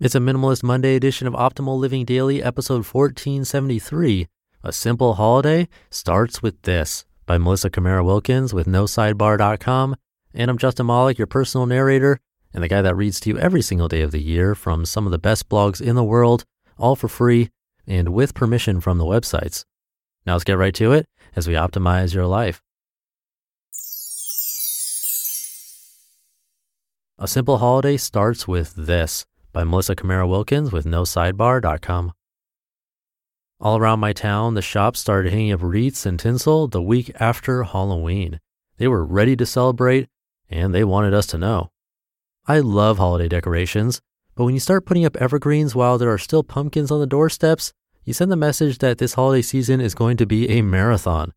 It's a Minimalist Monday edition of Optimal Living Daily, episode 1473. A Simple Holiday Starts With This by Melissa Camara Wilkins with NoSidebar.com. And I'm Justin Mollick, your personal narrator and the guy that reads to you every single day of the year from some of the best blogs in the world, all for free and with permission from the websites. Now let's get right to it as we optimize your life. A Simple Holiday Starts With This by Melissa Camara Wilkins with NoSidebar.com. All around my town, the shops started hanging up wreaths and tinsel the week after Halloween. They were ready to celebrate, and they wanted us to know. I love holiday decorations, but when you start putting up evergreens while there are still pumpkins on the doorsteps, you send the message that this holiday season is going to be a marathon.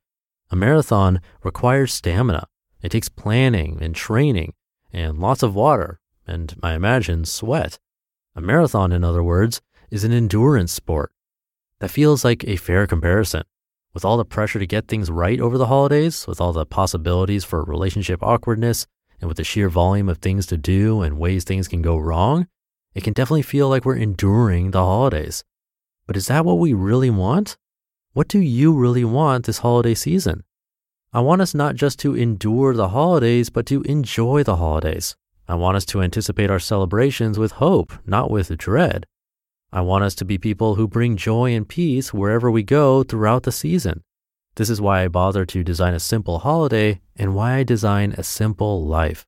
A marathon requires stamina. It takes planning and training and lots of water and, I imagine, sweat. A marathon, in other words, is an endurance sport. That feels like a fair comparison. With all the pressure to get things right over the holidays, with all the possibilities for relationship awkwardness, and with the sheer volume of things to do and ways things can go wrong, it can definitely feel like we're enduring the holidays. But is that what we really want? What do you really want this holiday season? I want us not just to endure the holidays, but to enjoy the holidays. I want us to anticipate our celebrations with hope, not with dread. I want us to be people who bring joy and peace wherever we go throughout the season. This is why I bother to design a simple holiday and why I design a simple life.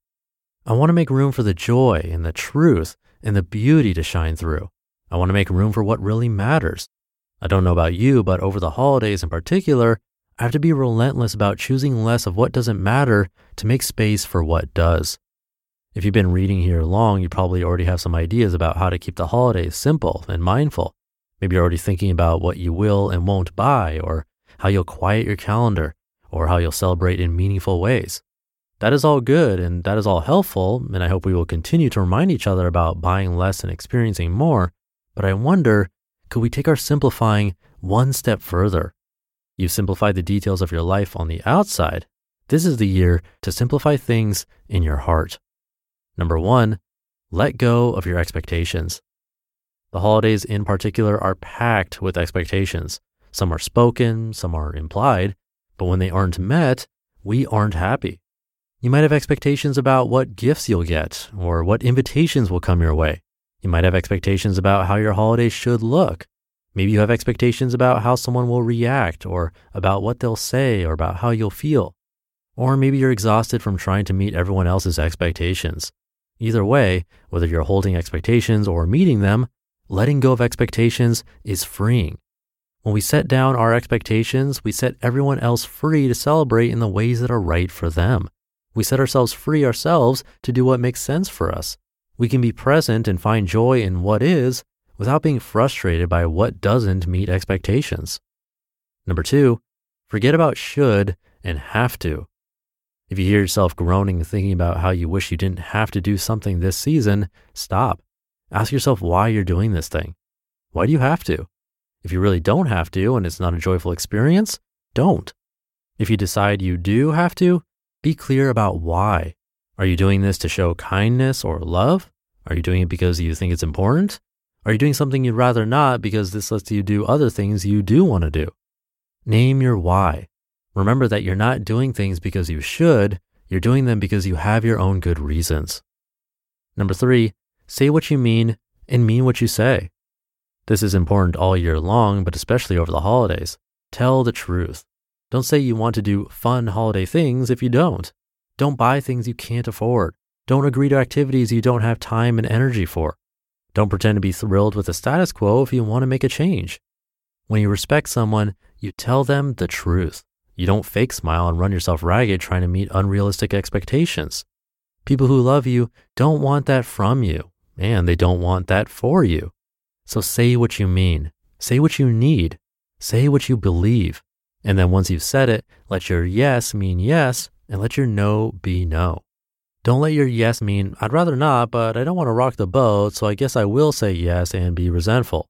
I want to make room for the joy and the truth and the beauty to shine through. I want to make room for what really matters. I don't know about you, but over the holidays in particular, I have to be relentless about choosing less of what doesn't matter to make space for what does. If you've been reading here long, you probably already have some ideas about how to keep the holidays simple and mindful. Maybe you're already thinking about what you will and won't buy, or how you'll quiet your calendar, or how you'll celebrate in meaningful ways. That is all good and that is all helpful, and I hope we will continue to remind each other about buying less and experiencing more. But I wonder, could we take our simplifying one step further? You've simplified the details of your life on the outside. This is the year to simplify things in your heart. Number one, let go of your expectations. The holidays in particular are packed with expectations. Some are spoken, some are implied, but when they aren't met, we aren't happy. You might have expectations about what gifts you'll get or what invitations will come your way. You might have expectations about how your holiday should look. Maybe you have expectations about how someone will react or about what they'll say or about how you'll feel. Or maybe you're exhausted from trying to meet everyone else's expectations. Either way, whether you're holding expectations or meeting them, letting go of expectations is freeing. When we set down our expectations, we set everyone else free to celebrate in the ways that are right for them. We set ourselves free ourselves to do what makes sense for us. We can be present and find joy in what is without being frustrated by what doesn't meet expectations. Number two, forget about should and have to. If you hear yourself groaning and thinking about how you wish you didn't have to do something this season, stop. Ask yourself why you're doing this thing. Why do you have to? If you really don't have to and it's not a joyful experience, don't. If you decide you do have to, be clear about why. Are you doing this to show kindness or love? Are you doing it because you think it's important? Are you doing something you'd rather not because this lets you do other things you do want to do? Name your why. Remember that you're not doing things because you should, you're doing them because you have your own good reasons. Number three, say what you mean and mean what you say. This is important all year long, but especially over the holidays. Tell the truth. Don't say you want to do fun holiday things if you don't. Don't buy things you can't afford. Don't agree to activities you don't have time and energy for. Don't pretend to be thrilled with the status quo if you want to make a change. When you respect someone, you tell them the truth. You don't fake smile and run yourself ragged trying to meet unrealistic expectations. People who love you don't want that from you, and they don't want that for you. So say what you mean, say what you need, say what you believe. And then once you've said it, let your yes mean yes and let your no be no. Don't let your yes mean, I'd rather not, but I don't want to rock the boat, so I guess I will say yes and be resentful.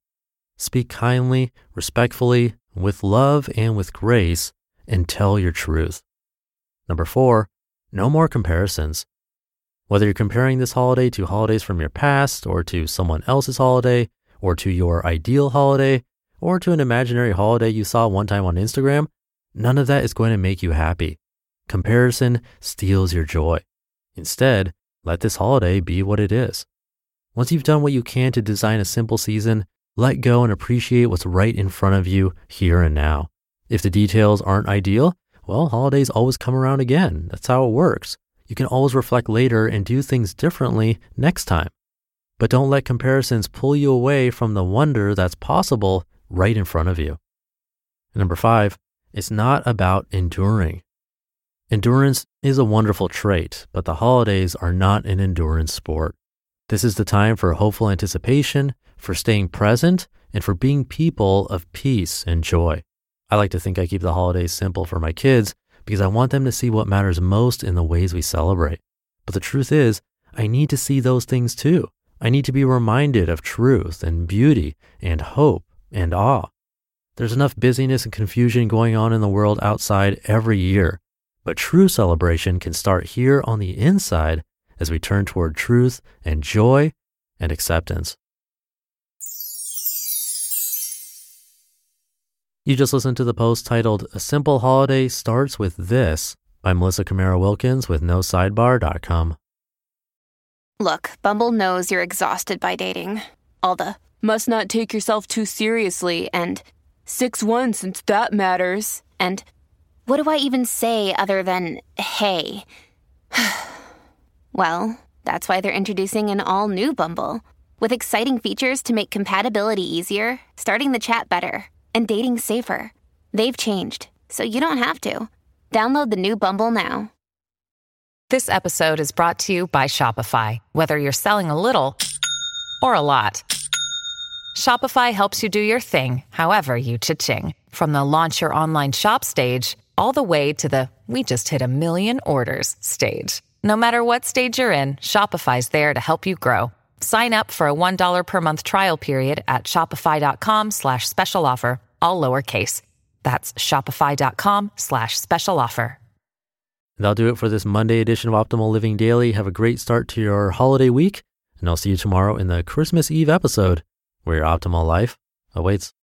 Speak kindly, respectfully, with love and with grace, and tell your truth. 4, no more comparisons. Whether you're comparing this holiday to holidays from your past or to someone else's holiday or to your ideal holiday or to an imaginary holiday you saw one time on Instagram, none of that is going to make you happy. Comparison steals your joy. Instead, let this holiday be what it is. Once you've done what you can to design a simple season, let go and appreciate what's right in front of you here and now. If the details aren't ideal, well, holidays always come around again. That's how it works. You can always reflect later and do things differently next time. But don't let comparisons pull you away from the wonder that's possible right in front of you. 5, it's not about enduring. Endurance is a wonderful trait, but the holidays are not an endurance sport. This is the time for hopeful anticipation, for staying present, and for being people of peace and joy. I like to think I keep the holidays simple for my kids because I want them to see what matters most in the ways we celebrate. But the truth is, I need to see those things too. I need to be reminded of truth and beauty and hope and awe. There's enough busyness and confusion going on in the world outside every year, but true celebration can start here on the inside as we turn toward truth and joy and acceptance. You just listened to the post titled, A Simple Holiday Starts With This by Melissa Camara Wilkins with NoSidebar.com. Look, Bumble knows you're exhausted by dating. All the must not take yourself too seriously and 6-1 since that matters. And what do I even say other than, hey? Well, that's why they're introducing an all new Bumble with exciting features to make compatibility easier, starting the chat better, and dating safer. They've changed, so you don't have to. Download the new Bumble now. This episode is brought to you by Shopify. Whether you're selling a little or a lot, Shopify helps you do your thing, however you cha-ching. From the launch your online shop stage, all the way to the we just hit 1 million orders stage. No matter what stage you're in, Shopify's there to help you grow. Sign up for a $1 per month trial period at shopify.com/special offer. All lowercase. That's shopify.com/special offer. That'll do it for this Monday edition of Optimal Living Daily. Have a great start to your holiday week, and I'll see you tomorrow in the Christmas Eve episode where your optimal life awaits.